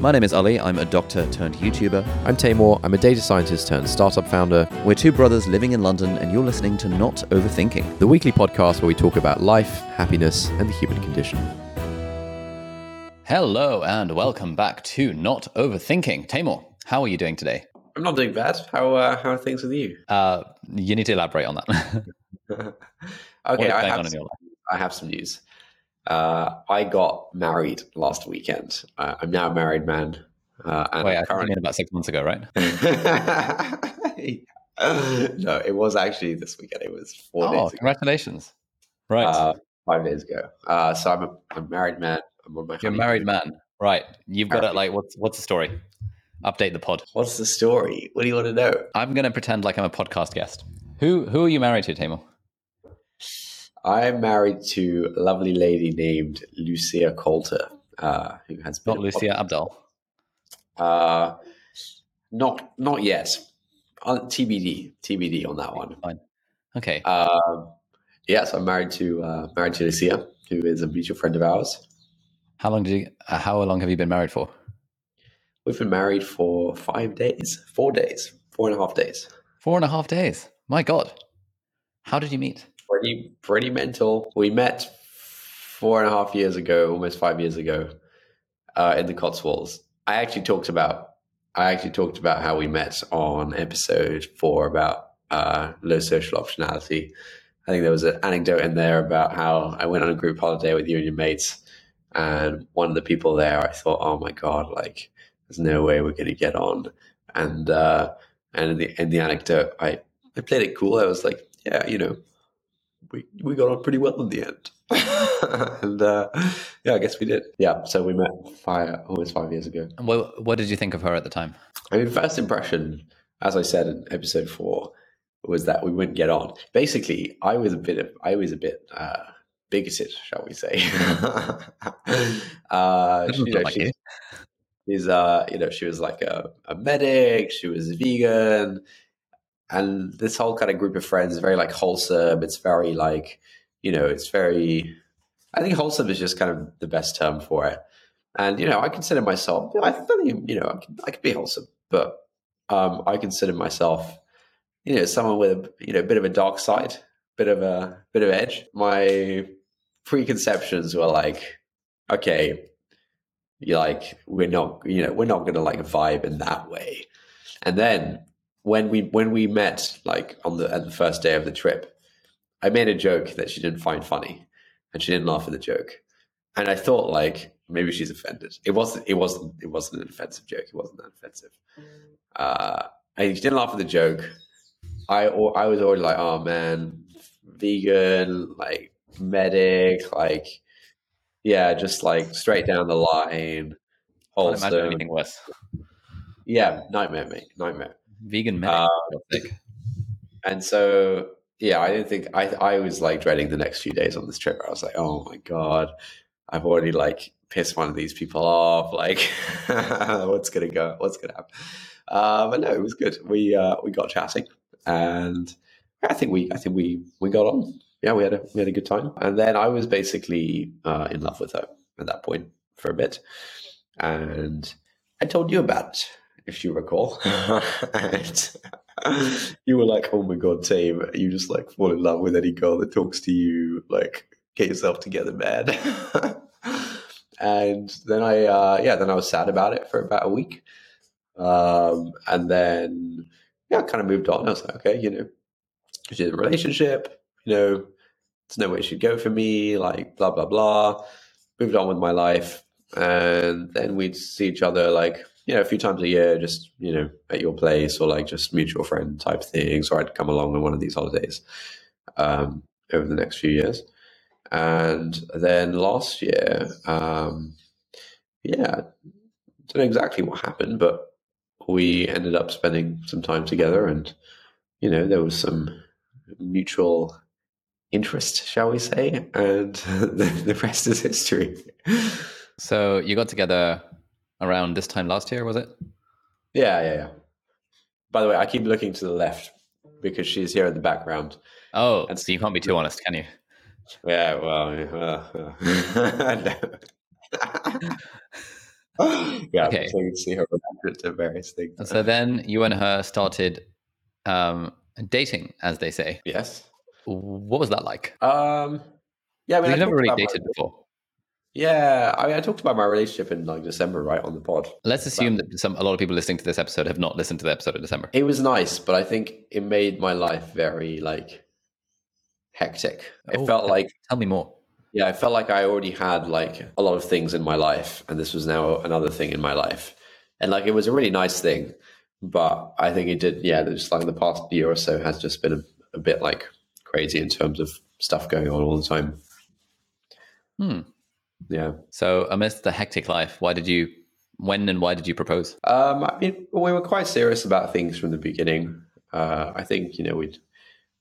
My name is Ali, I'm a doctor turned YouTuber. I'm Tamor, I'm a data scientist turned startup founder. We're two brothers living in London and you're listening to Not Overthinking, the weekly podcast where we talk about life, happiness and the human condition. Hello and welcome back to Not Overthinking. Tamor, how are you doing today? I'm not doing bad. How are things with you? You need to elaborate on that. Okay, I have some news. I got married last weekend. I'm now a married man. I think about 6 months ago, right? No, it was actually this weekend. It was 4 days ago. Congratulations. Right. 5 days ago. So I'm a married man. I'm on my honeymoon. You're a married man. Right. You've got it. Like, what's the story? Update the pod. What's the story? What do you want to know? I'm going to pretend like I'm a podcast guest. Who are you married to, Tamor? I'm married to a lovely lady named Lucia Coulter, who has been... Not Lucia Abdul? Not yet. TBD on that one. Fine. Okay. So I'm married to Lucia, who is a mutual friend of ours. How long have you been married for? We've been married for 4 days, 4.5 days. 4.5 days. My God. How did you meet? Pretty mental. We met 4.5 years ago, almost 5 years ago, in the Cotswolds. I actually talked about how we met on episode 4 about low social optionality. I think there was an anecdote in there about how I went on a group holiday with you and your mates, and one of the people there, I thought, oh my God, like, there's no way we're going to get on. And in the anecdote, I played it cool. I was like, yeah, you know, we got on pretty well in the end. And I guess we did. Yeah, so we met almost 5 years ago. And what did you think of her at the time? I mean, first impression, as I said in episode 4, was that we wouldn't get on. Basically, I was a bit bigoted, shall we say? She was like a medic. She was vegan. And this whole kind of group of friends is very like wholesome. It's very like, you know, it's very, I think wholesome is just kind of the best term for it. And, you know, I consider myself, I think, you know, I can be wholesome, but I consider myself, you know, someone with a, you know, bit of a dark side, bit of edge. My preconceptions were like, okay, you're like, we're not going to like vibe in that way. And then, when we met, like at the first day of the trip, I made a joke that she didn't find funny, and she didn't laugh at the joke. And I thought, like, maybe she's offended. It wasn't an offensive joke. It wasn't that offensive. And she didn't laugh at the joke. I was already like, oh man, vegan, like medic, like, yeah, just like straight down the line. Also, I can't imagine anything worse. Yeah, nightmare, mate, nightmare. Vegan man. And so, yeah, I didn't think I was like dreading the next few days on this trip. I was like, oh my God, I've already like pissed one of these people off. Like, what's going to happen? But no, it was good. We got chatting, and I think we got on. Yeah, we had a good time. And then I was basically in love with her at that point for a bit, and I told you about it, if you recall. And you were like, oh my God, Tame, you just like fall in love with any girl that talks to you, like get yourself together, man. And then I was sad about it for about a week. And then, yeah, I kind of moved on. I was like, okay, you know, she's in a relationship, you know, there's no way she'd go for me, like blah, blah, blah. Moved on with my life. And then we'd see each other like, you know, a few times a year, just, you know, at your place or like just mutual friend type things, or I'd come along on one of these holidays over the next few years. And then last year, I don't know exactly what happened, but we ended up spending some time together, and, you know, there was some mutual interest, shall we say, and the rest is history. So you got together... around this time last year, was it? Yeah. By the way, I keep looking to the left because she's here in the background. Oh, and so you can't be too honest, can you? Yeah, well... Yeah, okay. So you can see her react to various things. So then you and her started dating, as they say. Yes. What was that like? Yeah, I mean, I've never really dated before. Yeah, I mean, I talked about my relationship in like December, right, on the pod. Let's assume that a lot of people listening to this episode have not listened to the episode in December. It was nice, but I think it made my life very like hectic. It felt like... Tell me more. Yeah, I felt like I already had like a lot of things in my life, and this was now another thing in my life. And like, it was a really nice thing, but I think it did, yeah, just like the past year or so has just been a bit like crazy in terms of stuff going on all the time. Hmm. Yeah. So amidst the hectic life, why did you propose? I mean, we were quite serious about things from the beginning. I think, you know, we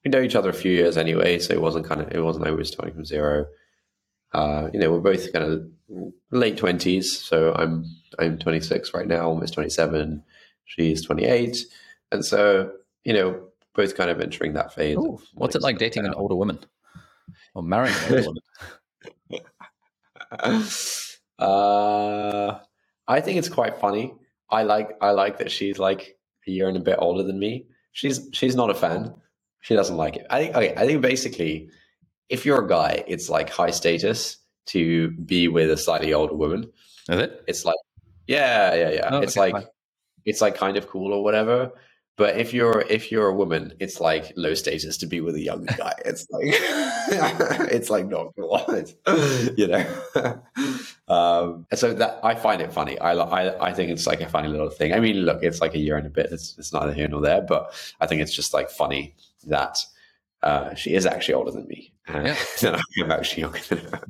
know each other a few years anyway, so it wasn't like we were starting from zero. You know, we're both kind of late 20s, so I'm 26 right now, almost 27. She's 28, and so, you know, both kind of entering that phase. Ooh, what's it like dating an older woman or marrying an older woman? I think it's quite funny. I like that she's like a year and a bit older than me. She's not a fan. She doesn't like it. I think basically, if you're a guy, it's like high status to be with a slightly older woman. Is it? It's like, yeah. Oh, it's okay, like fine. It's like kind of cool or whatever. But if you're a woman, it's like low status to be with a younger guy. It's like it's like not cool, you know. And so that I find it funny. I think it's like a funny little thing. I mean, look, it's like a year and a bit. It's neither here nor there. But I think it's just like funny that she is actually older than me, and yeah. I'm actually younger than her.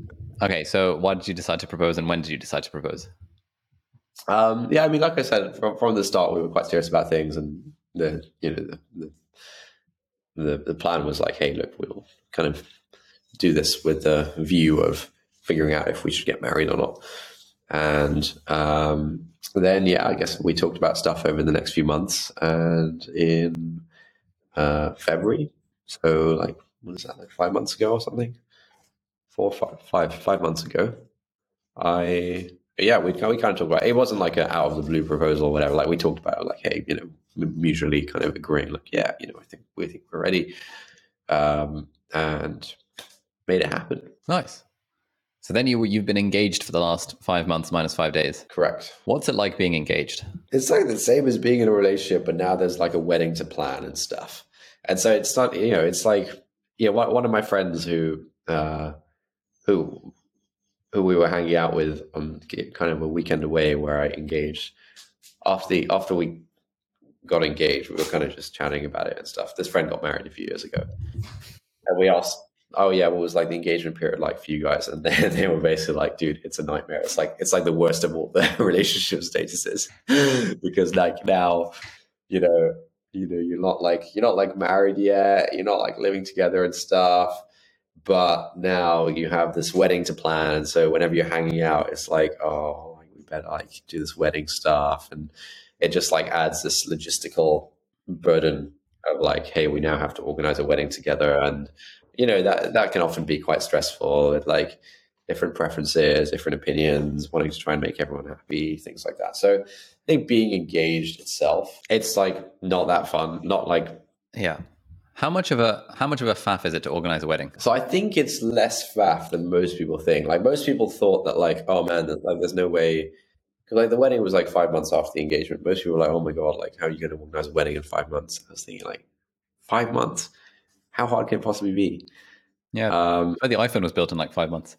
Okay, so why did you decide to propose, and when did you decide to propose? Yeah, I mean, like I said, from the start, we were quite serious about things, and the plan was like, hey, look, we'll kind of do this with the view of figuring out if we should get married or not. And then, yeah, I guess we talked about stuff over the next few months, and in February, so like, what is that, like 5 months ago or something? 5 months ago, we kind of talked about it. It wasn't like an out of the blue proposal or whatever. Like, we talked about it, like, hey, you know, mutually kind of agreeing, like, yeah, you know, we think we're ready, and made it happen. Nice. So then you've been engaged for the last 5 months minus 5 days. Correct. What's it like being engaged? It's like the same as being in a relationship, but now there's like a wedding to plan and stuff. And so it's not, you know, it's like, yeah, you know, one of my friends who we were hanging out with on kind of a weekend away where I engaged. After we got engaged, we were kind of just chatting about it and stuff. This friend got married a few years ago, and we asked, "Oh yeah, what was like the engagement period like for you guys?" And they were basically like, "Dude, it's a nightmare. It's like the worst of all the relationship statuses because like now, you know, you're not like married yet. You're not like living together and stuff." But now you have this wedding to plan, and so whenever you're hanging out, it's like, oh, we better like do this wedding stuff, and it just like adds this logistical burden of like, hey, we now have to organize a wedding together, and you know that can often be quite stressful. With like different preferences, different opinions, wanting to try and make everyone happy, things like that. So I think being engaged itself, it's like not that fun, not like yeah. How much of a faff is it to organize a wedding? So I think it's less faff than most people think. Like most people thought that like, oh man, like there's no way, because like the wedding was like 5 months after the engagement. Most people were like, oh my god, like how are you going to organize a wedding in 5 months? I was thinking like, 5 months? How hard can it possibly be? Yeah, the iPhone was built in like 5 months.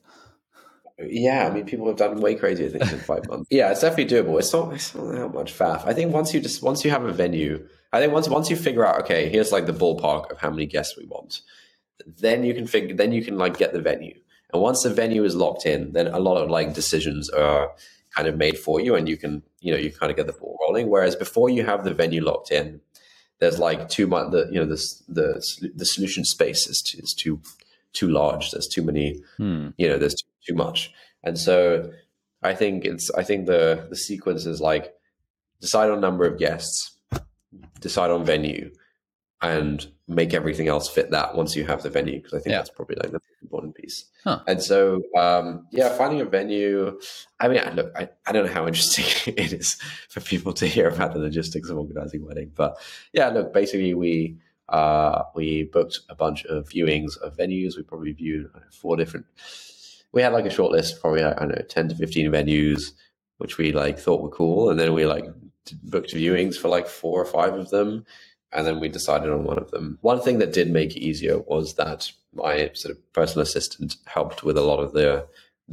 Yeah, I mean, people have done way crazier things in 5 months. Yeah, it's definitely doable. It's not that much faff. I think once you have a venue. I think once you figure out, okay, here's like the ballpark of how many guests we want, then you can like get the venue. And once the venue is locked in, then a lot of like decisions are kind of made for you, and you can, you know, you kind of get the ball rolling. Whereas before you have the venue locked in, there's like too much, the solution space is too large. There's too many, you know, there's too much. And so I think the sequence is like decide on number of guests, decide on venue, and make everything else fit that once you have the venue, because I think that's probably like the important piece. Huh. And so, finding a venue. I mean, look, I don't know how interesting it is for people to hear about the logistics of organizing a wedding, but yeah, look, basically we booked a bunch of viewings of venues. We probably viewed we had like a short list, probably, 10 to 15 venues, which we like thought were cool. And then we like booked viewings for like 4 or 5 of them. And then we decided on one of them. One thing that did make it easier was that my sort of personal assistant helped with a lot of the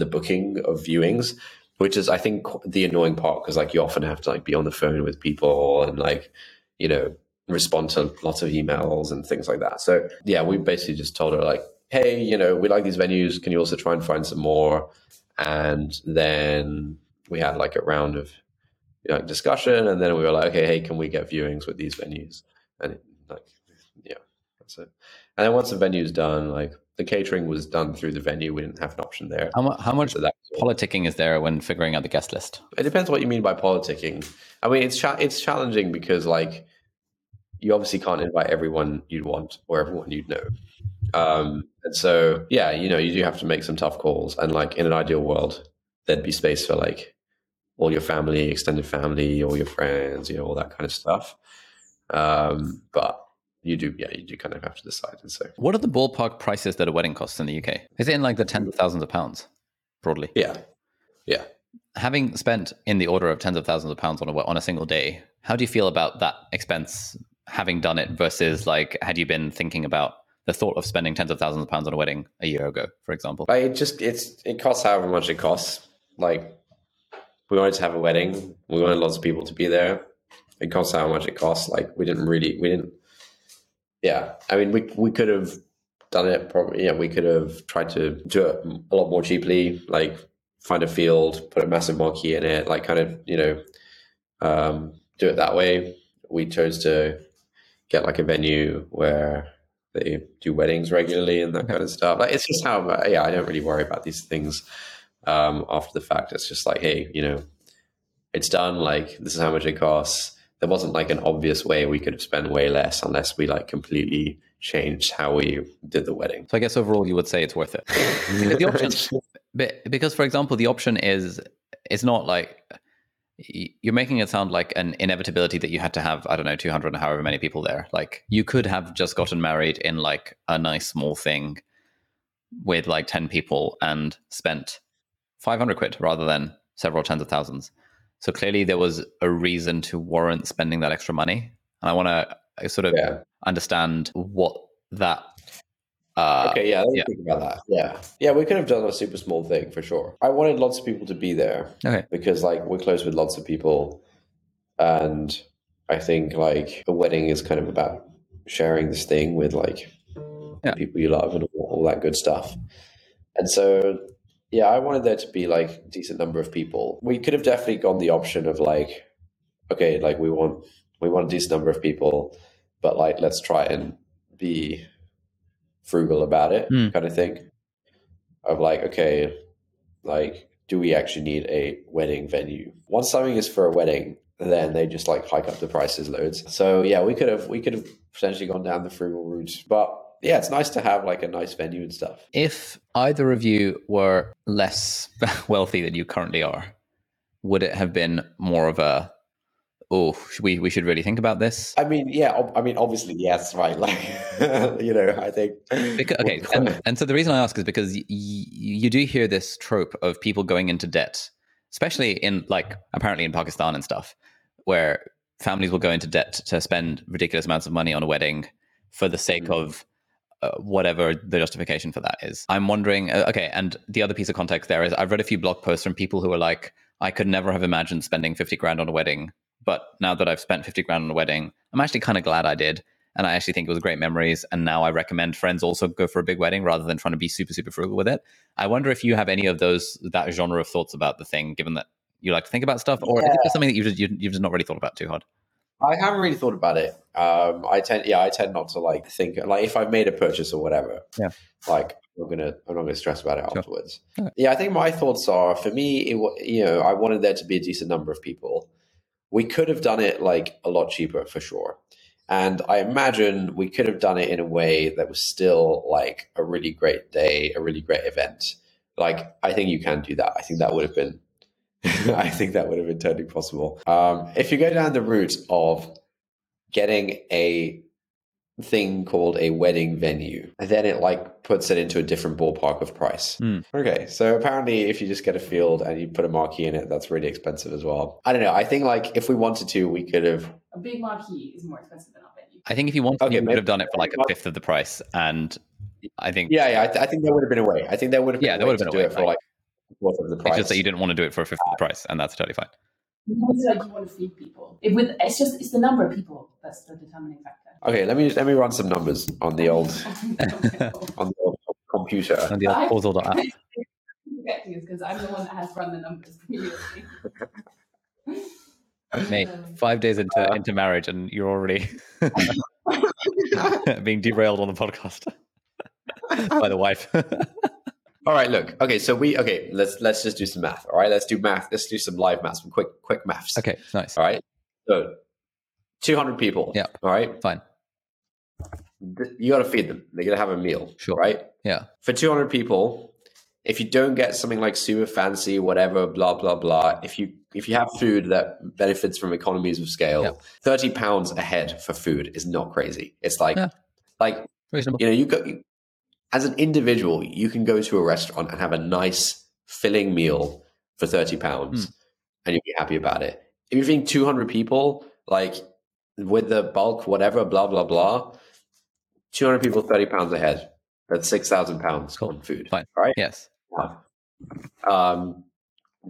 booking of viewings, which is, I think, the annoying part, because like you often have to like be on the phone with people and like, you know, respond to lots of emails and things like that. So yeah, we basically just told her like, hey, you know, we like these venues. Can you also try and find some more? And then we had like a round of discussion, and then we were like, okay, hey, can we get viewings with these venues? And that's it. And then once the venue's done, like the catering was done through the venue. We didn't have an option there. How much politicking is there when figuring out the guest list? It depends what you mean by politicking. I mean, it's challenging because like you obviously can't invite everyone you'd want or everyone you'd know. And so, yeah, you know, you do have to make some tough calls. And like in an ideal world, there'd be space for like all your family, extended family, all your friends, you know, all that kind of stuff. But you do kind of have to decide. And so, what are the ballpark prices that a wedding costs in the UK? Is it in like the tens of thousands of pounds broadly? Yeah. Having spent in the order of tens of thousands of pounds on a single day, how do you feel about that expense having done it versus like, had you been thinking about the thought of spending tens of thousands of pounds on a wedding a year ago, for example? It costs however much it costs. Like, we wanted to have a wedding. We wanted lots of people to be there. It costs how much it costs. Like we could have done it probably. Yeah. We could have tried to do it a lot more cheaply, like find a field, put a massive marquee in it, like kind of, you know, do it that way. We chose to get like a venue where they do weddings regularly and that kind of stuff. Like it's just how, yeah, I don't really worry about these things after the fact. It's just like, hey, you know, it's done. Like this is how much it costs. There wasn't like an obvious way we could have spent way less unless we like completely changed how we did the wedding. So I guess overall you would say it's worth it. The option, because for example, the option is, it's not like, you're making it sound like an inevitability that you had to have, I don't know, 200 or however many people there. Like you could have just gotten married in like a nice small thing with like 10 people and spent 500 quid rather than several tens of thousands. So clearly there was a reason to warrant spending that extra money. And I want to sort of understand what that... Let's think about that. Yeah, we could have done a super small thing for sure. I wanted lots of people to be there because like we're close with lots of people. And I think like a wedding is kind of about sharing this thing with like people you love and all that good stuff. And so... yeah, I wanted there to be like a decent number of people. We could have definitely gone the option of like, okay, like we want a decent number of people, but like let's try and be frugal about it, kind of thing. Of like, okay, like do we actually need a wedding venue? Once something is for a wedding, then they just like hike up the prices loads. So yeah, we could have potentially gone down the frugal route, but. Yeah, it's nice to have like a nice venue and stuff. If either of you were less wealthy than you currently are, would it have been more of a, oh, we should really think about this? I mean, yeah. I mean, obviously, yes, right. Like, you know, I think. Okay. And so the reason I ask is because you do hear this trope of people going into debt, especially in like apparently in Pakistan and stuff, where families will go into debt to spend ridiculous amounts of money on a wedding for the sake of whatever the justification for that is. I'm wondering, and the other piece of context there is I've read a few blog posts from people who are like, I could never have imagined spending 50 grand on a wedding, but now that I've spent 50 grand on a wedding, I'm actually kind of glad I did. And I actually think it was great memories. And now I recommend friends also go for a big wedding rather than trying to be super, super frugal with it. I wonder if you have any of those, that genre of thoughts about the thing, given that you like to think about stuff, or is it something that you've just not really thought about too hard? I haven't really thought about it. I tend not to like think like if I've made a purchase or whatever. Yeah. Like I'm not gonna stress about it afterwards. Sure. Yeah, I think my thoughts are for me. I wanted there to be a decent number of people. We could have done it like a lot cheaper for sure, And I imagine we could have done it in a way that was still like a really great day, a really great event. Like, I think you can do that. I think that would have been, I think that would have been totally possible. If you go down the route of getting a thing called a wedding venue, and then it like puts it into a different ballpark of price. Okay, so apparently if you just get a field and you put a marquee in it, that's really expensive as well. I don't know. I think like if we wanted to, we could have... A big marquee is more expensive than our venue. I think if you wanted to, you could have done it for like a fifth of the price. And I think... I think there would have been a way. I think there would have been a way to do it for like a quarter of the price. It's just that you didn't want to do it for a fifth of the price, and that's totally fine. It's like you want to feed people. It's the number of people that's the determining factor. Okay, let me run some numbers on the old computer. On the old portal app. Because I'm the one that has run the numbers previously. Mate, 5 days into marriage, and you're already being derailed on the podcast by the wife. All right, look. Okay, so let's just do some math. All right, let's do math. Let's do some live math, some quick maths. Okay, nice. All right, so 200 people. Yeah. All right, fine. You got to feed them. They're gonna have a meal. Sure. Right. Yeah. For 200 people, if you don't get something like super fancy, whatever, blah blah blah. If you have food that benefits from economies of scale, £30 a head for food is not crazy. It's like reasonable. You know, as an individual, you can go to a restaurant and have a nice filling meal for £30 and you'll be happy about it. If you're feeding 200 people, like with the bulk, whatever, blah, blah, blah, 200 people, £30 a head. That's £6,000 on food. Fine. Right? Yes.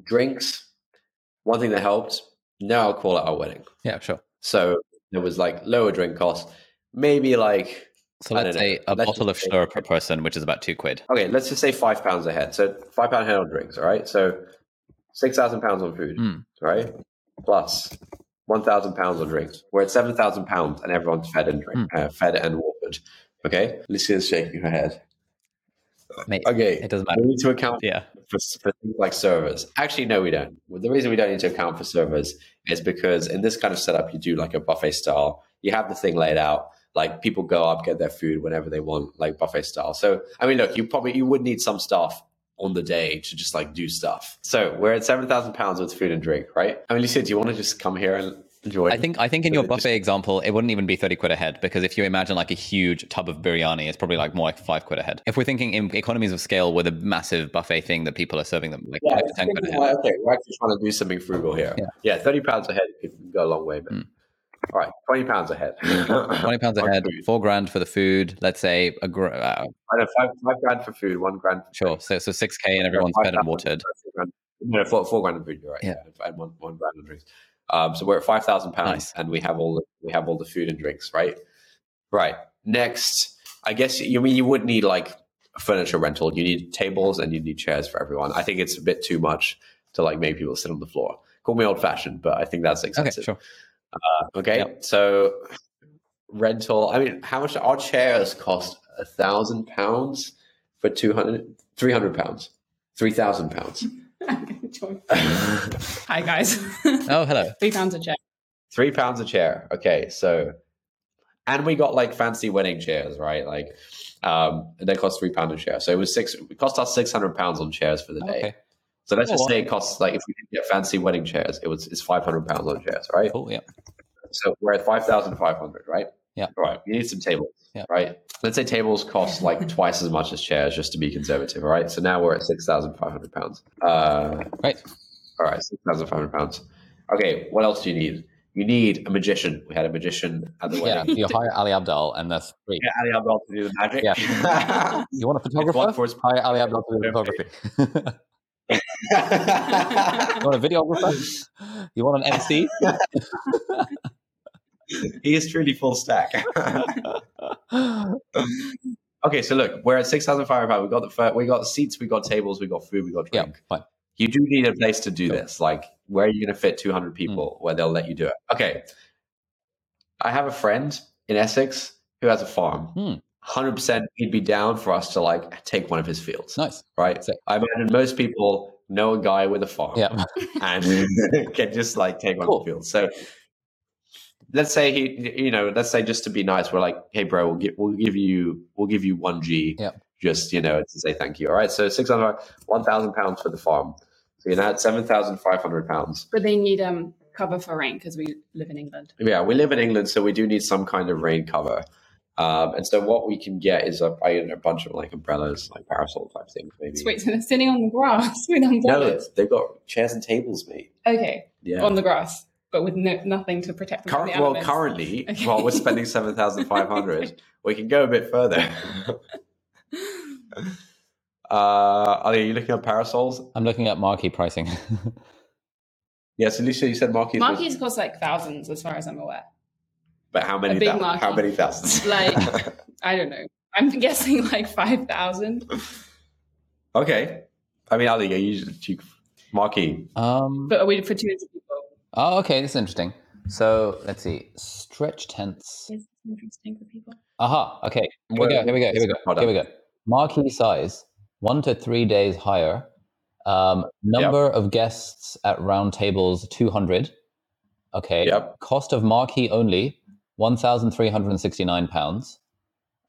Drinks. One thing that helped, no alcohol at our wedding. Yeah, sure. So there was like lower drink costs, maybe like... So let's say a bottle of Shlura per person, which is about £2. Okay, let's just say £5 a head. So £5 a head on drinks, all right? So £6,000 on food, right? Plus £1,000 on drinks. We're at £7,000 and everyone's fed and drink, fed and watered. Okay? Lucia's shaking her head. Mate, okay, it doesn't matter. We need to account for things like servers. Actually, no, we don't. Well, the reason we don't need to account for servers is because in this kind of setup, you do like a buffet style. You have the thing laid out. Like people go up, get their food whenever they want, like buffet style. So, I mean, look, you would need some staff on the day to just like do stuff. So we're at £7,000 with food and drink, right? I mean, Lucia, do you want to just come here and enjoy? I think in your buffet example, it wouldn't even be £30 a head, because if you imagine like a huge tub of biryani, it's probably like more like £5 a head. If we're thinking in economies of scale with a massive buffet thing that people are serving them, like £10 a head. Like, okay, we're actually trying to do something frugal here. Yeah, £30 a head could go a long way, but. All right, £20 a head. £20 a head, $4,000 for the food. Let's say $5,000 for food, $1,000. Sure. So $6,000 and everyone's fed and watered. $4,000 of food. You're right. Yeah. And $1,000 of drinks. So we're at £5,000, nice. And we have all the food and drinks. Right. Right. Next, I guess you would need like a furniture rental. You need tables and you need chairs for everyone. I think it's a bit too much to like make people sit on the floor. Call me old fashioned, but I think that's expensive. Okay, sure. So rental, I mean, how much our chairs cost? £1,000 for 200, £300, £3,000. I'm going to join. Hi guys. Oh, hello. £3 a chair. Okay. So, and we got like fancy wedding chairs, right? Like, and they cost £3 a chair. So it cost us £600 on chairs for the day. Okay. So let's just say it costs, like, if we didn't get fancy wedding chairs, it's £500 on chairs, right? Oh, yeah. So we're at 5,500, right? Yeah. All right. You need some tables, right? Let's say tables cost like twice as much as chairs, just to be conservative, all right? So now we're at £6,500. Right. All right, £6,500. Okay, what else do you need? You need a magician. We had a magician at the wedding. Yeah, you hire Ali Abdal, and that's free. Yeah, Ali Abdal to do the magic. Yeah. You want a photographer? Hire Ali Abdal to do the photography. You want a videographer? You want an MC? He is truly full stack. Okay, so look, we're at 6,500. We got we got seats, we got tables, we got food, we got drink. Yeah, fine. You do need a place to do this. Like, where are you going to fit 200 people where they'll let you do it? Okay, I have a friend in Essex who has a farm. 100% he'd be down for us to like take one of his fields. Nice. Right? So, I imagine most people know a guy with a farm and can just like take one of the fields. So let's say he, you know, let's say just to be nice, we're like, hey, bro, we'll give you $1,000, yeah, just, you know, to say thank you. All right, so £1,000 for the farm. So you're now at £7,500. But they need cover for rain because we live in England. Yeah, we live in England, so we do need some kind of rain cover. And so what we can get is a bunch of like umbrellas, like parasol type things. Maybe. Wait, so they're sitting on the grass with umbrellas? No, they've got chairs and tables, mate. Okay, yeah, on the grass, but with nothing to protect them from the elements. Well, currently, okay, while we're spending $7,500, okay, we can go a bit further. Are you looking at parasols? I'm looking at marquee pricing. Yeah, so Lucia, you said marquees. Marquees cost like thousands, as far as I'm aware. But how many thousands? Like, I don't know. I'm guessing like 5,000. Okay. I mean, Ali, you cheap marquee. But we for 200 people. Oh, okay. This is interesting. So let's see. Stretch tents. Is this interesting for people? Aha. Okay. Here we go. Marquee size, 1 to 3 days higher. Number of guests at round tables, 200. Okay. Yep. Cost of marquee only, £1,369.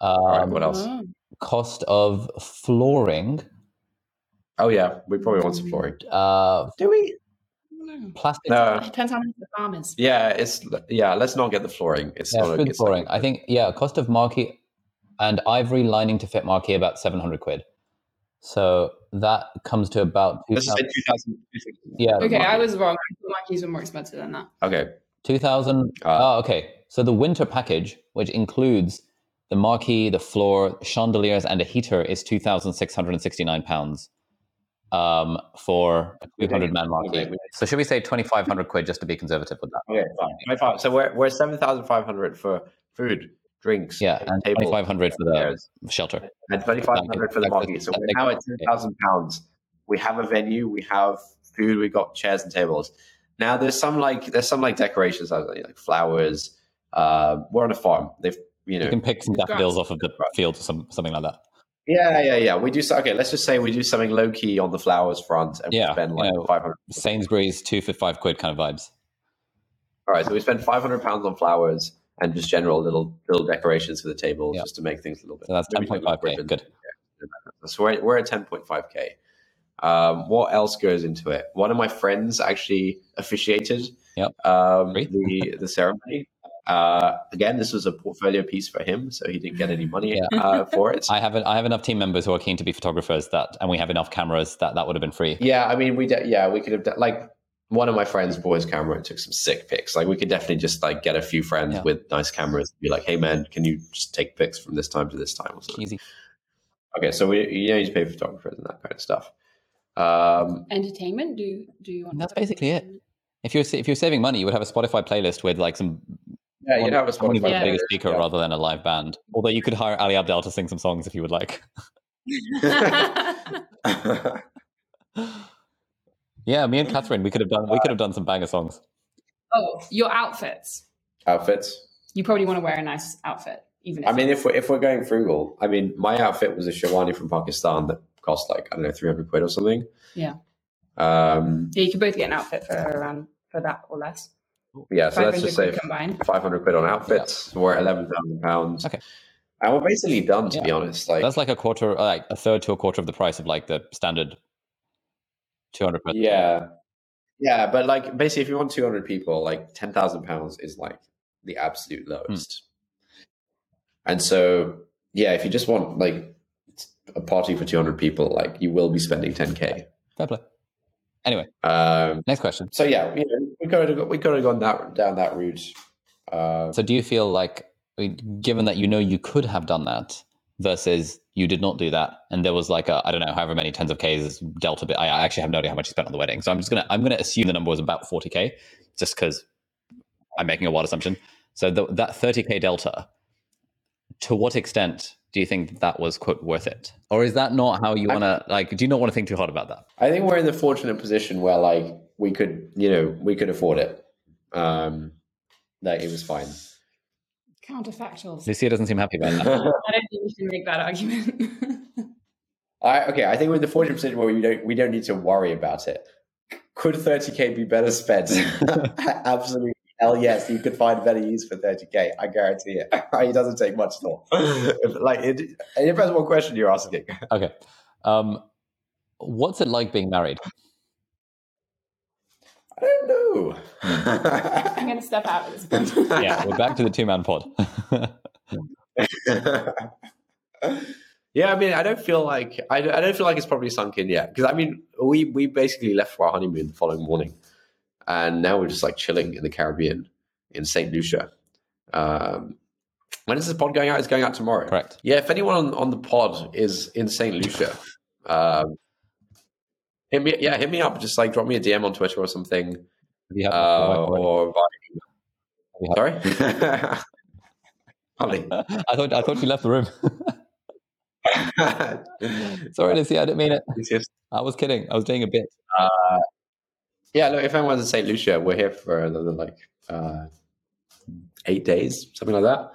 All right, what else? Cost of flooring. Oh, yeah. We probably want some flooring. Do we? No. Plastic. No. It depends on how the farm is. Yeah, let's not get the flooring. It's not food flooring. Like, I think, cost of marquee and ivory lining to fit marquee about £700. So that comes to about... Let's say 2,000. Yeah. Okay, I was wrong. I thought marquees were more expensive than that. Okay. 2,000... okay. So the winter package, which includes the marquee, the floor, chandeliers, and a heater, is £2,669 for a 200-man marquee. Okay. So should we say £2,500 just to be conservative with that? Okay, fine. So we're £7,500 for food, drinks, and £2,500 for the shelter, and £2,500 for the marquee. So we're now at £10,000. We have a venue, we have food, we got chairs and tables. Now there's some decorations like flowers. We're on a farm. You can pick some daffodils off of the field or something like that. Yeah. We do. Okay, let's just say we do something low key on the flowers front, and we spend £500. Sainsbury's 2 for £5 kind of vibes. All right, so we spend £500 on flowers and just general little decorations for the tables, just to make things a little bit. So that's 10.5k. Good. So we're at 10.5k. What else goes into it? One of my friends actually officiated the ceremony. Again, this was a portfolio piece for him, so he didn't get any money for it. I have enough team members who are keen to be photographers and we have enough cameras that would have been free. Yeah, I mean, we could have like one of my friends bought his camera and took some sick pics. Like, we could definitely just like get a few friends with nice cameras and be like, hey man, can you just take pics from this time to this time or something? Easy. Okay, so you need to pay for photographers and that kind of stuff. Entertainment? Do you want? That's basically it. If you're saving money, you would have a Spotify playlist with like some. Yeah, you'd have a Spotify speaker rather than a live band. Although you could hire Ali Abdel to sing some songs if you would like. Yeah, me and Catherine, we could have done some banger songs. Oh, your outfits. You probably want to wear a nice outfit, even. If we're going frugal, I mean, my outfit was a sherwani from Pakistan that cost like, I don't know, £300 or something. Yeah. You could both get an outfit for that or less. Yeah, so let's just say £500 on outfits. Yeah. We're at £11,000. Okay. And we're basically done, to be honest. Like, that's like a third to a quarter of the price of like the standard 200. Yeah. Yeah, but like basically if you want 200 people, like £10,000 is like the absolute lowest. And so, yeah, if you just want like a party for 200 people, like you will be spending 10k. Fair play. Anyway, next question. So yeah, we could have gone down that route. So do you feel like, given that you could have done that versus you did not do that, and there was like I don't know, however many tens of k's delta bit. I actually have no idea how much you spent on the wedding, so I'm gonna assume the number was about 40k, just because I'm making a wild assumption. So that 30k delta, to what extent do you think that was, quote, worth it? Or is that not how you want to, like, do you not want to think too hard about that? I think we're in the fortunate position where, like, we could afford it. That it was fine. Counterfactuals. Lucia doesn't seem happy about that. I don't think we should make that argument. I think we're in the fortunate position where we don't need to worry about it. Could 30k be better spent? Absolutely Hell yes, you could find better use for 30K. I guarantee it. It doesn't take much thought. Like, it depends what question you're asking. Okay. What's it like being married? I don't know. I'm going to step out of this point. Yeah, we're back to the two-man pod. Yeah, I mean, I don't feel like it's probably sunk in yet. Because I mean, we basically left for our honeymoon the following morning, and now we're just like chilling in the Caribbean in Saint Lucia. When is this pod going out? It's going out tomorrow. Correct. Yeah, if anyone on the pod is in Saint Lucia, hit me up. Just like drop me a DM on Twitter or something. Yeah, or by... Sorry. I thought you left the room. Sorry, Lucia, I didn't mean it. I was kidding. I was doing a bit. Yeah, look, if anyone's in St. Lucia, we're here for another 8 days, something like that.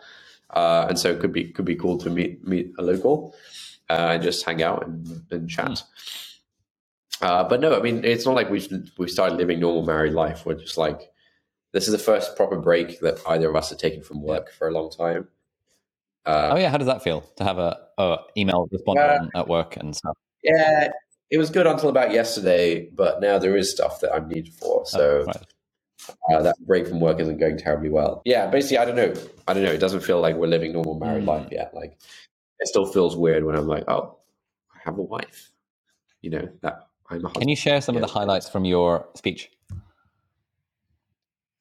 And so it could be cool to meet a local and just hang out and chat. But no, I mean, it's not like we started living normal married life. We're just like, this is the first proper break that either of us have taken from work for a long time. How does that feel to have a email responder at work and stuff? Yeah, it was good until about yesterday, but now there is stuff that I'm needed for. So that break from work isn't going terribly well. Yeah, basically, I don't know. It doesn't feel like we're living normal married life yet. Like, it still feels weird when I'm like, oh, I have a wife. You know, that I'm a husband. Can you share some of the highlights from your speech?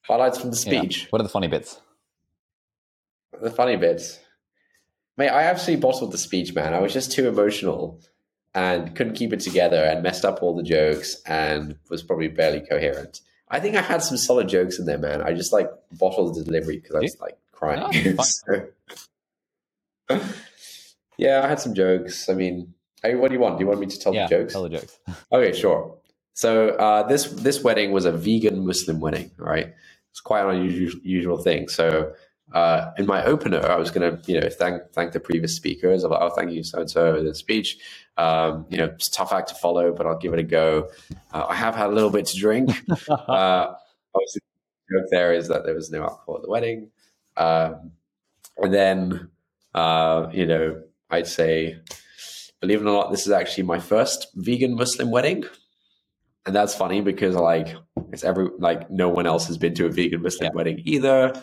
Highlights from the speech? Yeah. What are the funny bits? The funny bits. Mate, I absolutely bottled the speech, man. I was just too emotional and couldn't keep it together and messed up all the jokes and was probably barely coherent. I think I had some solid jokes in there, man. I just, like, bottled the delivery because I was, like, crying. Oh, so, yeah, I had some jokes. I mean, what do you want? Do you want me to tell the jokes? Tell the jokes. Okay, sure. So this wedding was a vegan Muslim wedding, right? It's quite an unusual thing. So... in my opener, I was going to, thank the previous speakers. I'm like, thank you so-and-so for the speech. It's a tough act to follow, but I'll give it a go. I have had a little bit to drink. Obviously, the joke there is that there was no alcohol at the wedding. And then, I'd say, believe it or not, this is actually my first vegan Muslim wedding. And that's funny because, like, it's no one else has been to a vegan Muslim wedding either.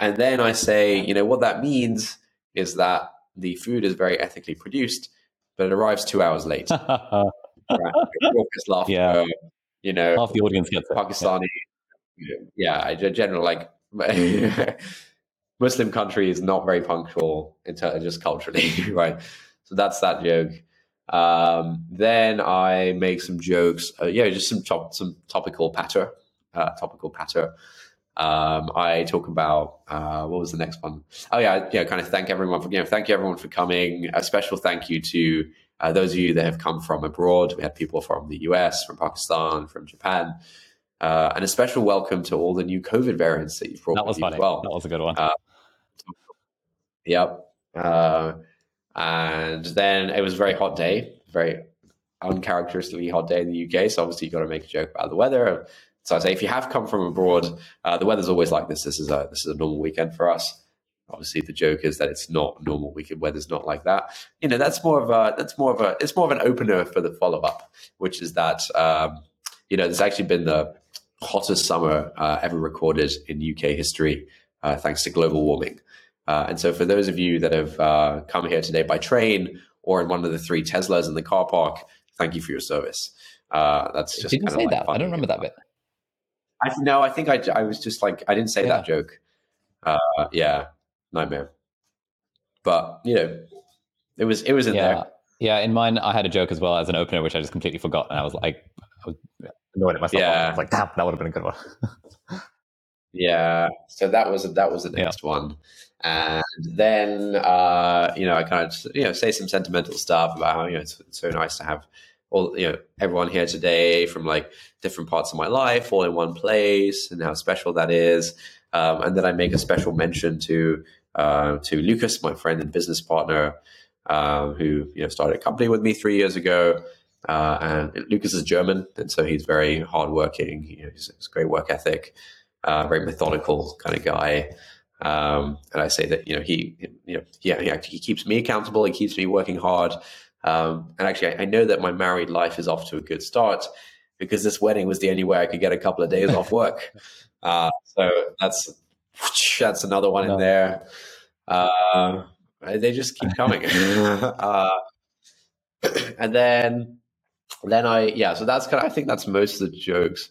And then I say, what that means is that the food is very ethically produced, but it arrives 2 hours late. Right. Yeah. Half the audience gets Pakistani. General, like, Muslim country is not very punctual, just culturally, right? So that's that joke. Then I make some jokes, just some topical patter. I talk about what was the next one? Kind of thank everyone for thank you everyone for coming. A special thank you to those of you that have come from abroad. We had people from the US, from Pakistan, from Japan, and a special welcome to all the new COVID variants that you've brought. That was funny. Well. That was a good one. Yep. And then it was a very hot day, very uncharacteristically hot day in the UK. So obviously you got to make a joke about the weather. So I say, if you have come from abroad, the weather's always like this. This is a normal weekend for us. Obviously, the joke is that it's not normal weekend. Weather's not like that. It's more of an opener for the follow up, which is that there's actually been the hottest summer ever recorded in UK history, thanks to global warming. And so, for those of you that have come here today by train or in one of the 3 Teslas in the car park, thank you for your service. That's just. Did you say that? I don't remember that bit. I think I was just like, I didn't say that joke. Nightmare. But, it was in there. Yeah, in mine, I had a joke as well as an opener, which I just completely forgot. And I was like, I was annoyed at myself. Yeah. I was like, damn, that would have been a good one. Yeah. So that was the next one. And then, I kind of, say some sentimental stuff about how, it's so nice to have everyone here today from like different parts of my life, all in one place, and how special that is. And then I make a special mention to Lucas, my friend and business partner, who started a company with me 3 years ago. And Lucas is German, and so he's very hardworking. He has a great work ethic. very methodical kind of guy. And I say that, he keeps me accountable. He keeps me working hard. And actually, I know that my married life is off to a good start because this wedding was the only way I could get a couple of days off work. So that's another one in there. They just keep coming. And then so that's I think that's most of the jokes.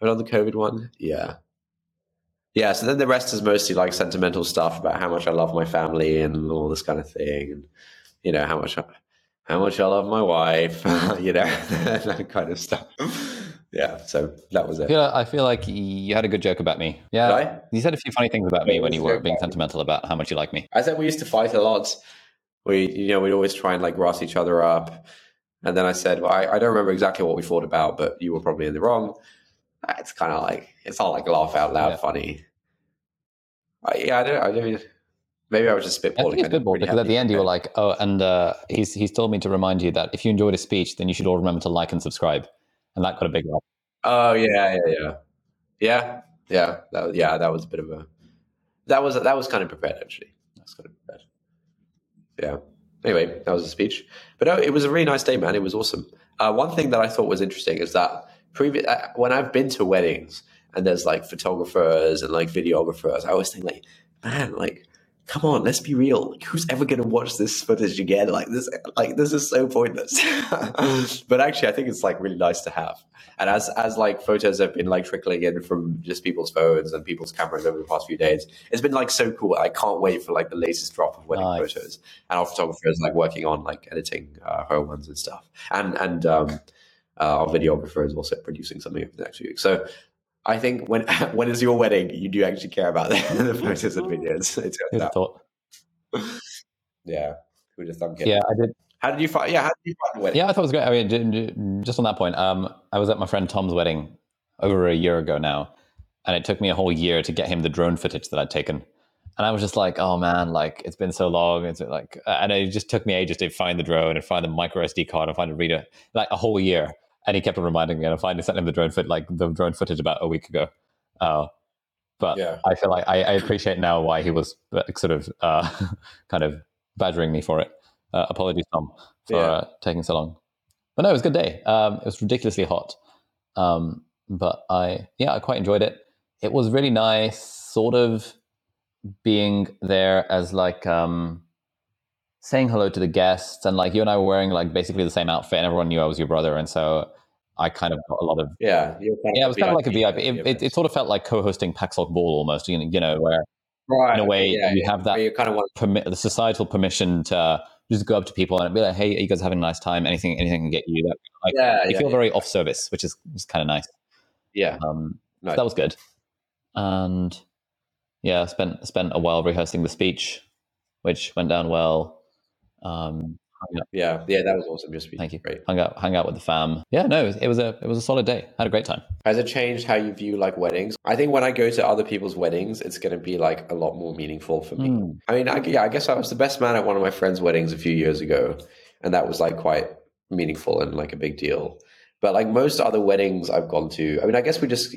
Another COVID one. Yeah. So then the rest is mostly like sentimental stuff about how much I love my family and all this kind of thing. And, how much I love my wife, that kind of stuff. Yeah. So that was it. I feel like you had a good joke about me. Yeah. You said a few funny things about me when you were being sentimental about how much you like me. I said we used to fight a lot. We'd always try and grass each other up. And then I said, I don't remember exactly what we fought about, but you were probably in the wrong. It's kind of like, it's not like laugh out loud funny. I don't mean, maybe I was just spitballing. I spitball because at the end you were like, oh, and he's told me to remind you that if you enjoyed his speech, then you should all remember to like and subscribe. And that got a big laugh. Oh, yeah. Yeah. That was a bit of a, that was kind of prepared actually. That's kind of prepared. Yeah. Anyway, that was a speech. But it was a really nice day, man. It was awesome. One thing that I thought was interesting is that when I've been to weddings and there's photographers and videographers, I always think come on, let's be real. Who's ever going to watch this footage again? This is so pointless. But actually, I think it's really nice to have. And as photos have been trickling in from just people's phones and people's cameras over the past few days, it's been so cool. I can't wait for the latest drop of wedding photos. And our photographer is working on editing her ones and stuff. And our videographer is also producing something over the next few weeks. So I think when is your wedding, you do actually care about the photos and videos. Yeah. Yeah, I did. How did you find the wedding? Yeah, I thought it was great. I mean, just on that point, I was at my friend Tom's wedding over a year ago now, and it took me a whole year to get him the drone footage that I'd taken. And I was just oh man, it's been so long. It's and it just took me ages to find the drone and find the micro SD card and find a reader, a whole year. And he kept on reminding me, and I finally sent him the drone footage about a week ago. But yeah. I feel I appreciate now why he was kind of badgering me for it. Apologies, Tom, for taking so long. But no, it was a good day. It was ridiculously hot. But I quite enjoyed it. It was really nice, sort of being there as saying hello to the guests, and you and I were wearing basically the same outfit, and everyone knew I was your brother, and so I kind of got a lot of it was kind of like a VIP. It sort of felt like co-hosting Paxlock Ball almost, where in a way you have that the societal permission to just go up to people and be like, "Hey, are you guys having a nice time? Anything can get you." You feel very off service, which is just kind of nice. Yeah, nice. So that was good, and I spent a while rehearsing the speech, which went down well. That was awesome. Thank you. Great. Hung out with the fam. Yeah, no, it was a solid day. Had a great time. Has it changed how you view weddings? I think when I go to other people's weddings, it's going to be a lot more meaningful for me. I mean, I guess I was the best man at one of my friend's weddings a few years ago, and that was quite meaningful and a big deal. But most other weddings I've gone to, I mean, I guess we just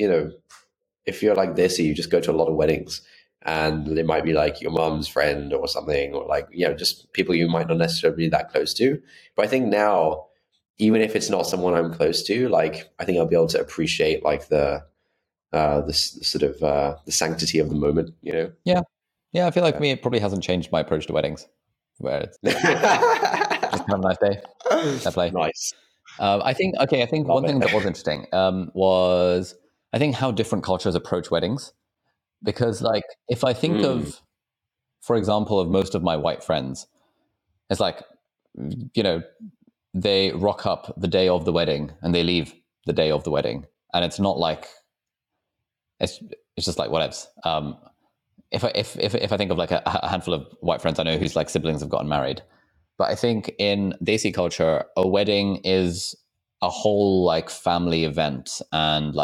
if you're this, you just go to a lot of weddings. And it might be your mom's friend or something, or just people you might not necessarily be that close to. But I think now, even if it's not someone I'm close to, I think I'll be able to appreciate the sanctity of the moment, Yeah. Yeah. I feel me, it probably hasn't changed my approach to weddings, where it's just have a nice day. Fair play. Nice. I think one thing that was interesting, was I think how different cultures approach weddings. Because if I think of, for example, of most of my white friends, it's they rock up the day of the wedding and they leave the day of the wedding. And it's not it's just whatevs. If I think of a handful of white friends I know whose siblings have gotten married, but I think in Desi culture, a wedding is a whole family event, and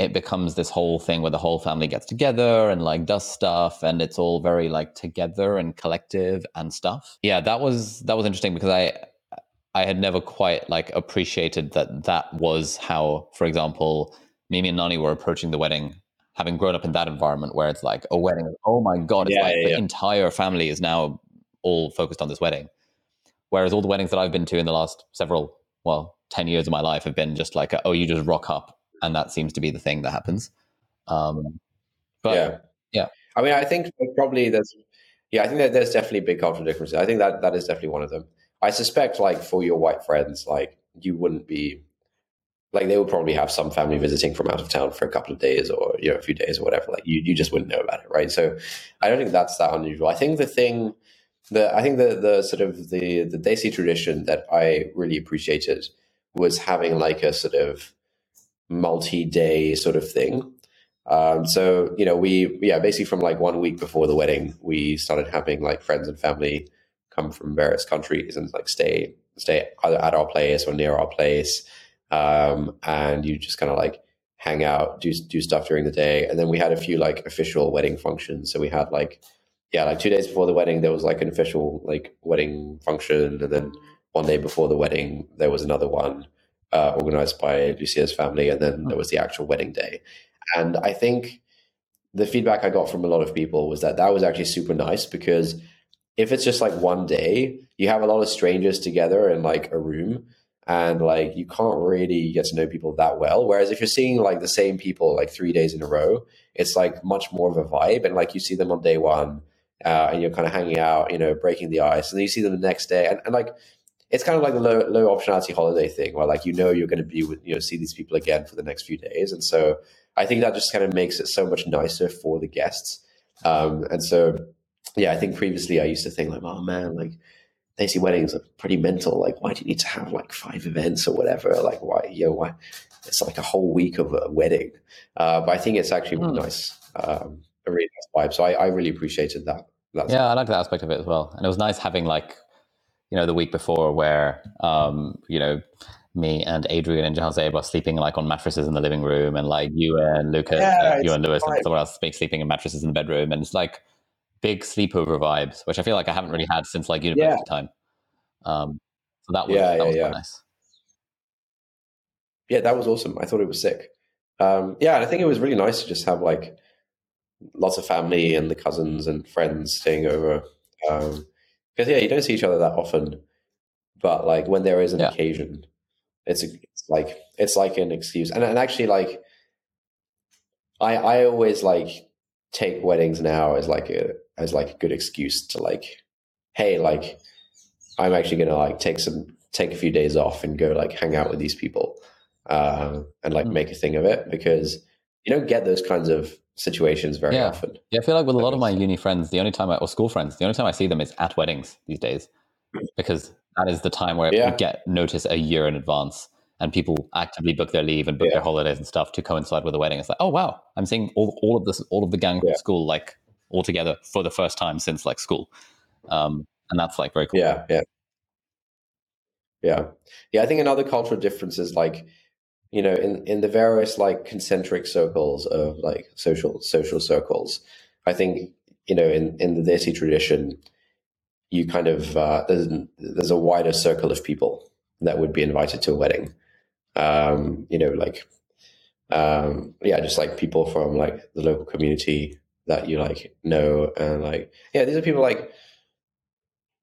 it becomes this whole thing where the whole family gets together and does stuff, and it's all very together and collective and stuff. Yeah, that was interesting because I had never quite appreciated that was how, for example, Mimi and Nani were approaching the wedding, having grown up in that environment where it's like a wedding, oh my God, it's the entire family is now all focused on this wedding. Whereas all the weddings that I've been to in the last several, 10 years of my life have been just like, oh, you just rock up. And that seems to be the thing that happens. I mean, I think probably there's definitely big cultural differences. I think that is definitely one of them. I suspect, like, for your white friends, like, you wouldn't be, like, they would probably have some family visiting from out of town for a couple of days or, a few days or whatever. Like, you just wouldn't know about it, right? So I don't think that's that unusual. I think the Desi tradition that I really appreciated was having, like, a sort of multi-day sort of thing. So, basically from like 1 week before the wedding, we started having like friends and family come from various countries and like stay either at our place or near our place. And you just kind of like hang out, do stuff during the day. And then we had a few like official wedding functions. So we had like 2 days before the wedding, there was like an official like wedding function. And then 1 day before the wedding, there was another one, organized by Lucia's family. And then there was the actual wedding day. And I think the feedback I got from a lot of people was that was actually super nice, because if it's just like 1 day, you have a lot of strangers together in like a room and like you can't really get to know people that well. Whereas if you're seeing like the same people like 3 days in a row, it's like much more of a vibe. And like you see them on day one and you're kind of hanging out, breaking the ice. And then you see them the next day and like it's kind of like the low optionality holiday thing where like, you're going to be with, see these people again for the next few days. And so I think that just kind of makes it so much nicer for the guests. And so, I think previously I used to think like, oh man, like Desi weddings are pretty mental. Like, why do you need to have like 5 events or whatever? Like why it's like a whole week of a wedding. But I think it's actually really nice, a really nice vibe. So I really appreciated that. I like that aspect of it as well. And it was nice having like, the week before where, me and Adrian and Jahanzeb are sleeping like on mattresses in the living room, and like you and Lucas, you and Louis and someone else sleeping in mattresses in the bedroom. And it's like big sleepover vibes, which I feel like I haven't really had since like university time. So that was quite nice. Yeah, that was awesome. I thought it was sick. And I think it was really nice to just have like lots of family and the cousins and friends staying over. Because you don't see each other that often, but like when there is an occasion, it's like an excuse. And actually, like I always like take weddings now as like a good excuse to like, hey, like I'm actually gonna like take a few days off and go like hang out with these people, and like make a thing of it, because you don't get those kinds of situations very often. I feel like with a lot of my uni friends, school friends, the only time I see them is at weddings these days, because that is the time where you get notice a year in advance and people actively book their leave and book their holidays and stuff to coincide with the wedding. It's like, oh wow, I'm seeing all of the gang from school, like all together for the first time since like school. And that's like very cool. I think another cultural difference is like, in the various like concentric circles of like social circles, I think, in the Desi tradition, you kind of, there's a wider circle of people that would be invited to a wedding. Just like people from like the local community that you like know. And like, these are people like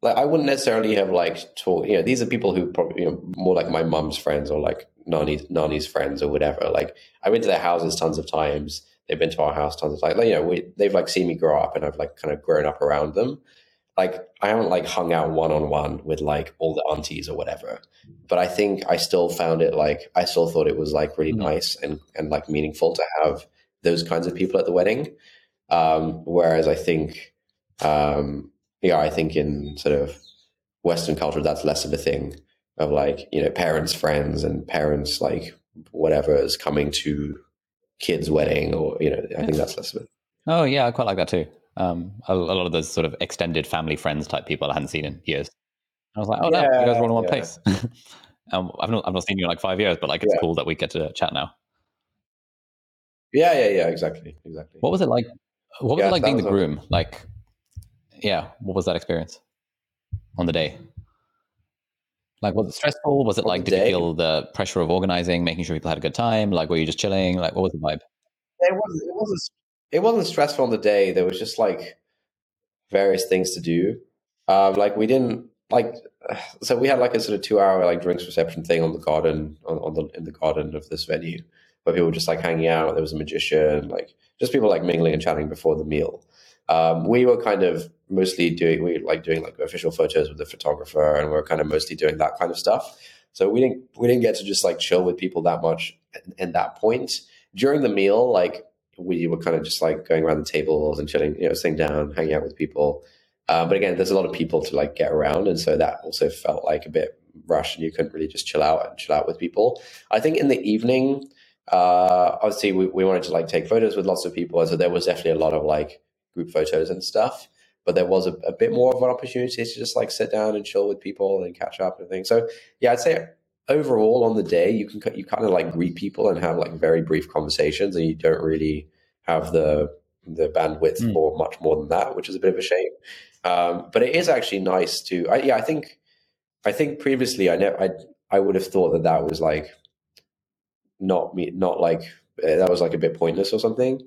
I wouldn't necessarily have like talked, these are people who probably, more like my mum's friends or like Nani's friends or whatever. Like I went to their houses tons of times, they've been to our house tons of times. Like they've like seen me grow up, and I've like kind of grown up around them. Like I haven't like hung out one-on-one with like all the aunties or whatever, but I think I still found it like I still thought it was like really nice and like meaningful to have those kinds of people at the wedding. Whereas I think I think in sort of Western culture that's less of a thing, of like, parents, friends, and parents, like whatever is coming to kids' wedding, or, I think that's less of it. Oh yeah, I quite like that too. A lot of those sort of extended family friends type people I hadn't seen in years. And I was like, oh no, you guys are all in one place. I've not seen you in like 5 years, but like it's cool that we get to chat now. Exactly. What was it like? What was it like being the groom? Like, what was that experience on the day? Like, was it stressful? Was it like, did you feel the pressure of organizing, making sure people had a good time? Like, were you just chilling? Like, what was the vibe? It wasn't stressful on the day. There was just like various things to do. So we had like a sort of 2-hour like drinks reception thing on the garden in the garden of this venue where people were just like hanging out. There was a magician, like just people like mingling and chatting before the meal. We were kind of mostly doing official photos with the photographer, and we were kind of mostly doing that kind of stuff. So we didn't get to just like chill with people that much at that point. During the meal, like we were kind of just like going around the tables and chilling, you know, sitting down, hanging out with people. But again, there's a lot of people to like get around, and so that also felt like a bit rushed, and you couldn't really just chill out with people. I think in the evening, obviously we wanted to like take photos with lots of people, and so there was definitely a lot of like group photos and stuff. But there was a bit more of an opportunity to just like sit down and chill with people and catch up and things. So yeah, I'd say overall on the day, you kind of like greet people and have like very brief conversations, and you don't really have the bandwidth for much more than that, which is a bit of a shame. But it is actually nice to. I think previously I would have thought that was like that was like a bit pointless or something.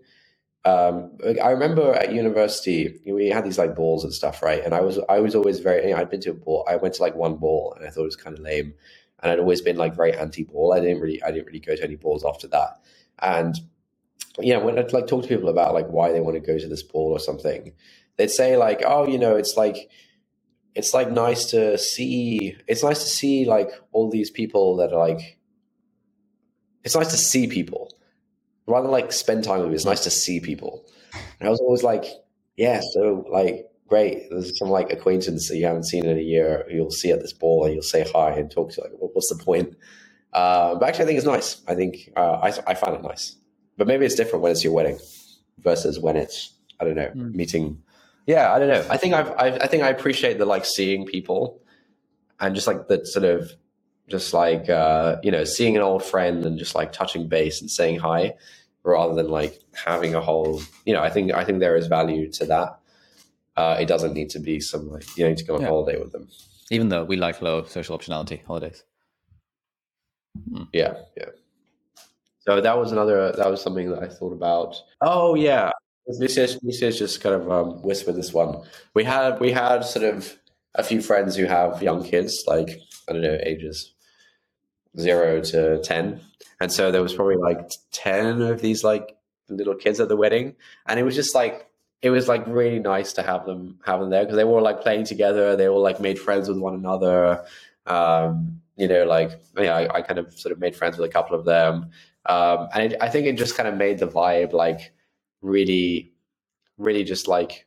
I remember at university we had these like balls and stuff, right? And I was always very. I'd been to a ball. I went to like one ball, and I thought it was kind of lame. And I'd always been like very anti-ball. I didn't really go to any balls after that. And yeah, when I'd like talk to people about like why they want to go to this ball or something, they'd say like, oh, you know, it's like nice to see like all these people that are like, it's nice to see people rather than like spend time with me. It's nice to see people. And I was always like, yeah, so like, great. There's some like acquaintance that you haven't seen in a year. You'll see at this ball and you'll say hi and talk to like, what's the point? But actually I think it's nice. I think I found it nice. But maybe it's different when it's your wedding versus when it's, I don't know, meeting. Yeah, I don't know. I think I appreciate the like seeing people and just like that sort of just like, you know, seeing an old friend and just like touching base and saying hi rather than like having a whole, you know, I think there is value to that. It doesn't need to be some like, you don't need to go on holiday with them. Even though we like low social optionality holidays. Yeah, yeah. So that was something that I thought about. Oh yeah, Lucia's just kind of whispered this one. We had sort of a few friends who have young kids, like I don't know, ages 0 to 10, and so there was probably like 10 of these like little kids at the wedding, and it was really nice to have them there because they were all like playing together, they all like made friends with one another. You know, like yeah, I kind of sort of made friends with a couple of them. And I think it just kind of made the vibe like really, really just like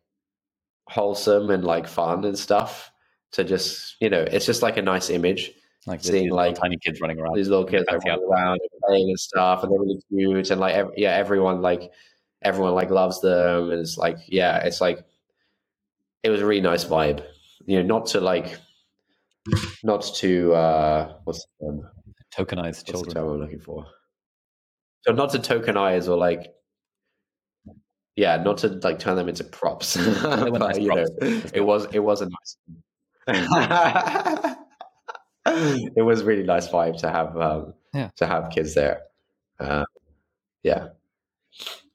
wholesome and like fun and stuff to just, you know, it's just like a nice image. Like seeing like tiny kids running around, these little kids like, running around and playing and stuff, and they're really cute. And like, everyone loves them. And it's like, yeah, it's like, it was a really nice vibe, you know, not to what's the term? Tokenize children. What's the term I'm looking for? So not to tokenize or like, yeah, not to like turn them into props. But, nice you props. Know, it was a nice. It was really nice vibe to have kids there. So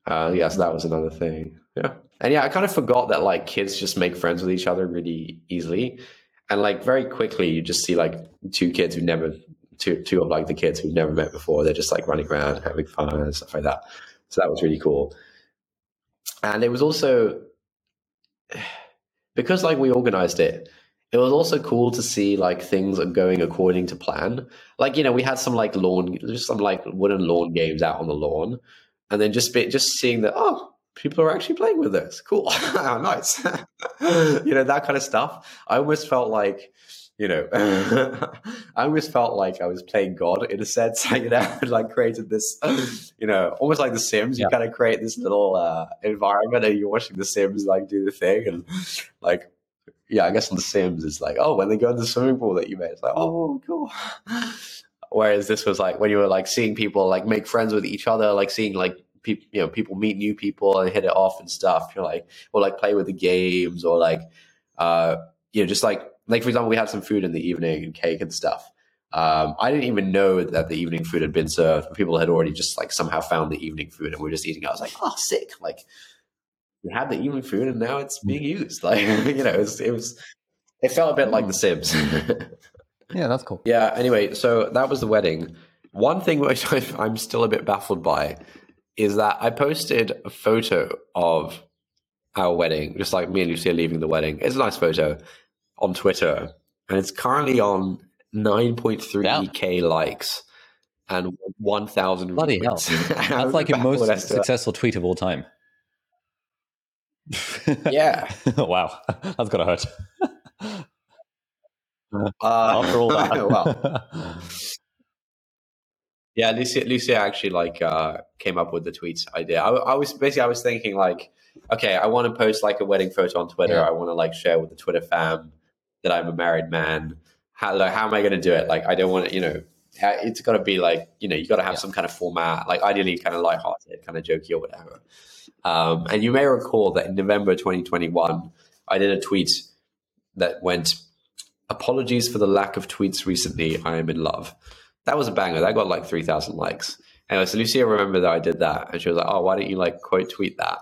that was another thing. Yeah, and yeah, I kind of forgot that like kids just make friends with each other really easily, and like very quickly you just see like two of like the kids who've never met before. They're just like running around having fun and stuff like that. So that was really cool. And it was also because like we organized it. It was also cool to see like things are going according to plan. Like, you know, we had some like wooden lawn games out on the lawn, and then just seeing that people are actually playing with this. Cool, nice. You know, that kind of stuff. I almost felt like. You know, I always felt like I was playing God in a sense. You know, like created this, you know, almost like The Sims. You kind of create this little environment, and you're watching The Sims like do the thing, and like, yeah, I guess on The Sims it's like, oh, when they go in the swimming pool that you made, it's like, oh, cool. Whereas this was like when you were like seeing people like make friends with each other, like seeing like people, you know, people meet new people and hit it off and stuff. You're like, or like play with the games, or like, you know, just like. Like, for example, we had some food in the evening and cake and stuff. I didn't even know that the evening food had been served. People had already just like somehow found the evening food and were just eating. I was like, oh, sick. Like, we had the evening food and now it's being used. Like, you know, it felt a bit like The Sims. Yeah, that's cool. Yeah. Anyway, so that was the wedding. One thing which I'm still a bit baffled by is that I posted a photo of our wedding, just like me and Lucia leaving the wedding. It's a nice photo on Twitter, and it's currently on 9.3k likes and 1,000. Bloody hell! That's like your most successful tweet of all time. Yeah. Wow, that's gotta hurt. After all that, well. Yeah, Lucia actually came up with the tweet idea. I was thinking like, okay, I want to post like a wedding photo on Twitter. Yeah. I want to like share with the Twitter fam that I'm a married man. How am I going to do it? Like, I don't want to, you know, it's got to be like, you know, you got to have some kind of format, like ideally kind of lighthearted, kind of jokey or whatever. And you may recall that in November 2021, I did a tweet that went, "Apologies for the lack of tweets recently. I am in love." That was a banger. That got like 3,000 likes. Anyway, so Lucia remembered that I did that. And she was like, oh, why don't you like quote tweet that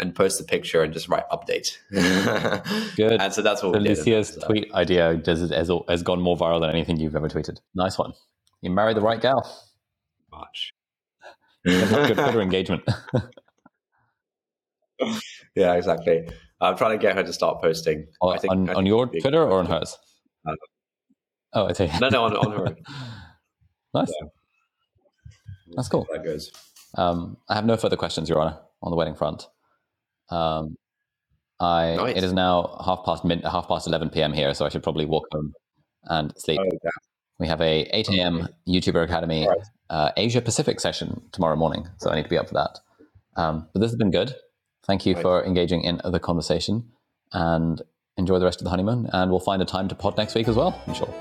and post the picture and just write update. Good. And so that's what we did. Lucia's tweet idea has gone more viral than anything you've ever tweeted. Nice one. You married the right gal. Much. That's not good Twitter engagement. Yeah, exactly. I'm trying to get her to start posting. I think on your Twitter or on hers? Oh, I see. No, on her. Nice. Yeah. That's cool. That goes. I have no further questions, Your Honor, on the wedding front. Nice. It is now 11 p.m. here, so I should probably walk home and sleep. Oh, yeah. We have a 8 a.m. YouTuber Academy Asia Pacific session tomorrow morning, so I need to be up for that. But this has been good. Thank you for engaging in the conversation, and enjoy the rest of the honeymoon, and we'll find a time to pod next week as well, I'm sure.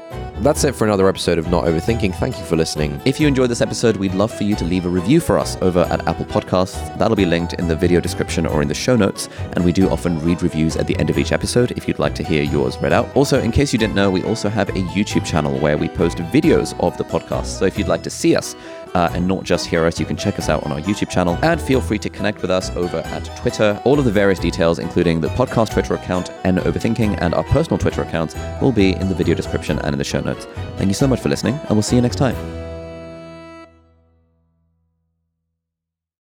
That's it for another episode of Not Overthinking. Thank you for listening. If you enjoyed this episode, we'd love for you to leave a review for us over at Apple Podcasts. That'll be linked in the video description or in the show notes, and we do often read reviews at the end of each episode if you'd like to hear yours read out. Also, in case you didn't know, we also have a YouTube channel where we post videos of the podcast, so if you'd like to see us and not just hear us, you can check us out on our YouTube channel, and feel free to connect with us over at Twitter. All of the various details, including the podcast Twitter account and Overthinking and our personal Twitter accounts, will be in the video description and in the show notes. Thank you so much for listening, and we'll see you next time.